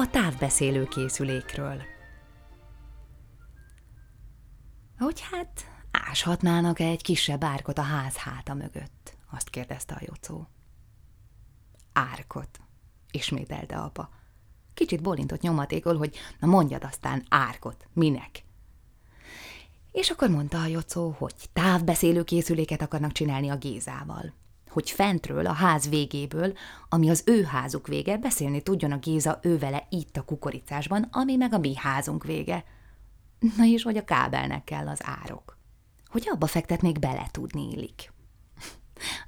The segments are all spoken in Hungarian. a távbeszélő készülékről. Hogy hát áshatnának-e egy kisebb árkot a ház háta mögött? Azt kérdezte a Jocó. Árkot, ismételte apa. Kicsit bolintott nyomatékol, hogy na mondjad aztán árkot, minek? És akkor mondta a Jocó, hogy távbeszélő készüléket akarnak csinálni a Gézával. Hogy fentről, a ház végéből, ami az ő házuk vége, beszélni tudjon a Géza ővele itt a kukoricásban, ami meg a mi házunk vége. Na és hogy a kábelnek kell az árok. Hogy abba fektetnék bele tudni illik.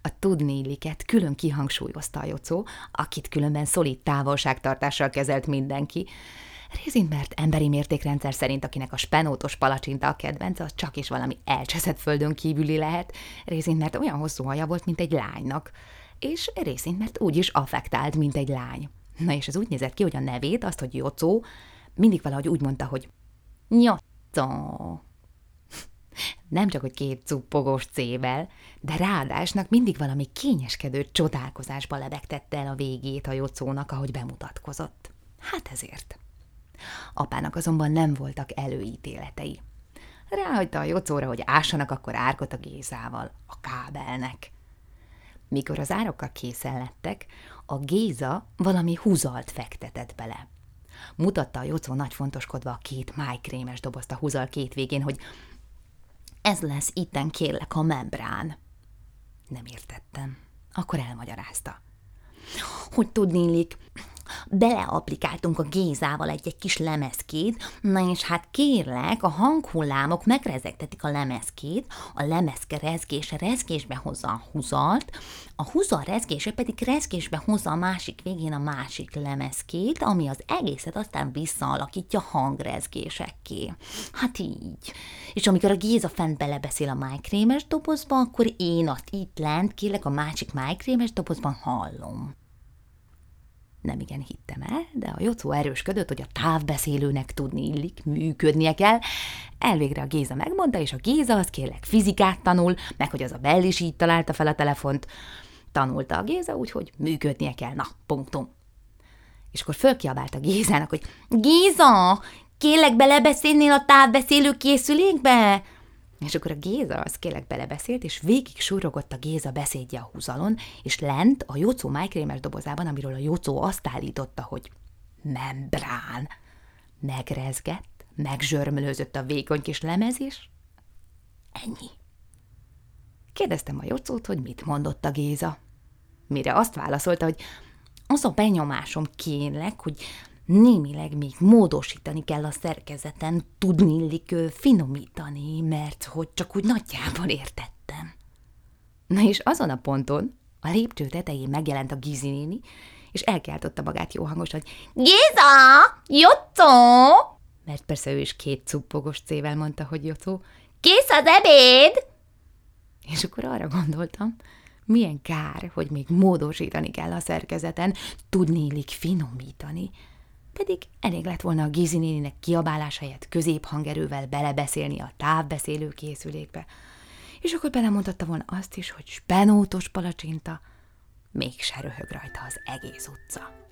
A tudni illiket külön kihangsúlyozta a Jocó, akit különben szolid távolságtartással kezelt mindenki. Részint mert emberi mértékrendszer szerint, akinek a spenótos palacsinta a kedvence, az csak is valami elcseszett földön kívüli lehet, részint mert olyan hosszú haja volt, mint egy lánynak, és részint mert úgy is affektált, mint egy lány. Na és ez úgy nézett ki, hogy a nevét, azt, hogy Jocó, mindig valahogy úgy mondta, hogy Nyocó. Nem csak, hogy két cuppogós C-vel, de ráadásnak mindig valami kényeskedő csodálkozásba lebegtette el a végét a Jocónak, ahogy bemutatkozott. Hát ezért. Apának azonban nem voltak előítéletei. Ráhagyta a Jocóra, hogy ássanak akkor árkot a Gézával, a kábelnek. Mikor az árokkal készen lettek, a Géza valami húzalt fektetett bele. Mutatta a Jocó nagy fontoskodva a két májkrémes dobozt a húzal két végén, hogy ez lesz itten kérlek a membrán. Nem értettem. Akkor elmagyarázta. Hogy tudnélik, beleapplikáltunk a Gézával egy kis lemezkét, na és hát kérlek, a hanghullámok megrezegtetik a lemezkét, a lemezke rezgése rezgésbe hozza a húzalt, a húzal rezgése pedig rezgésbe hozza a másik végén a másik lemezkét, ami az egészet aztán visszaalakítja hangrezgésekké. Hát így. És amikor a Géza fent belebeszél a májkrémes dobozba, akkor én azt itt lent kérlek a másik májkrémes dobozban hallom. Nemigen hittem el, de a Jocó erősködött, hogy a távbeszélőnek tudni illik, működnie kell. Elvégre a Géza megmondta, és a Géza az kérlek fizikát tanul, meg hogy az a Bell is így találta fel a telefont. Tanulta a Géza, úgyhogy működnie kell, na, punktum. És akkor fölkiabált a Gézának, hogy Géza, kérlek belebeszélnél a távbeszélő készülékbe? És akkor a Géza az kérlek belebeszélt, és végig surrogott a Géza beszédje a húzalon, és lent a Jocó májkrémes dobozában, amiről a Jocó azt állította, hogy membrán. Megrezgett, megzsörmölőzött a vékony kis lemez, és ennyi. Kérdeztem a Jocót, hogy mit mondott a Géza. Mire azt válaszolta, hogy az a benyomásom kérlek, hogy némileg még módosítani kell a szerkezeten, tudnillik finomítani, mert hogy csak úgy nagyjából értettem. Na és azon a ponton a lépcső tetején megjelent a Gizi néni, és elkiáltotta magát jó hangosan, hogy Géza! Jocó! Mert persze ő is két cuppogos C-vel mondta, hogy Jocó. Kész az ebéd! És akkor arra gondoltam, milyen kár, hogy még módosítani kell a szerkezeten, tudnillik finomítani, pedig elég lett volna a Gizi néninek kiabálás helyett középhangerővel belebeszélni a távbeszélő készülékbe. És akkor belemondhatta volna azt is, hogy spenótos palacsinta, mégse röhög rajta az egész utca.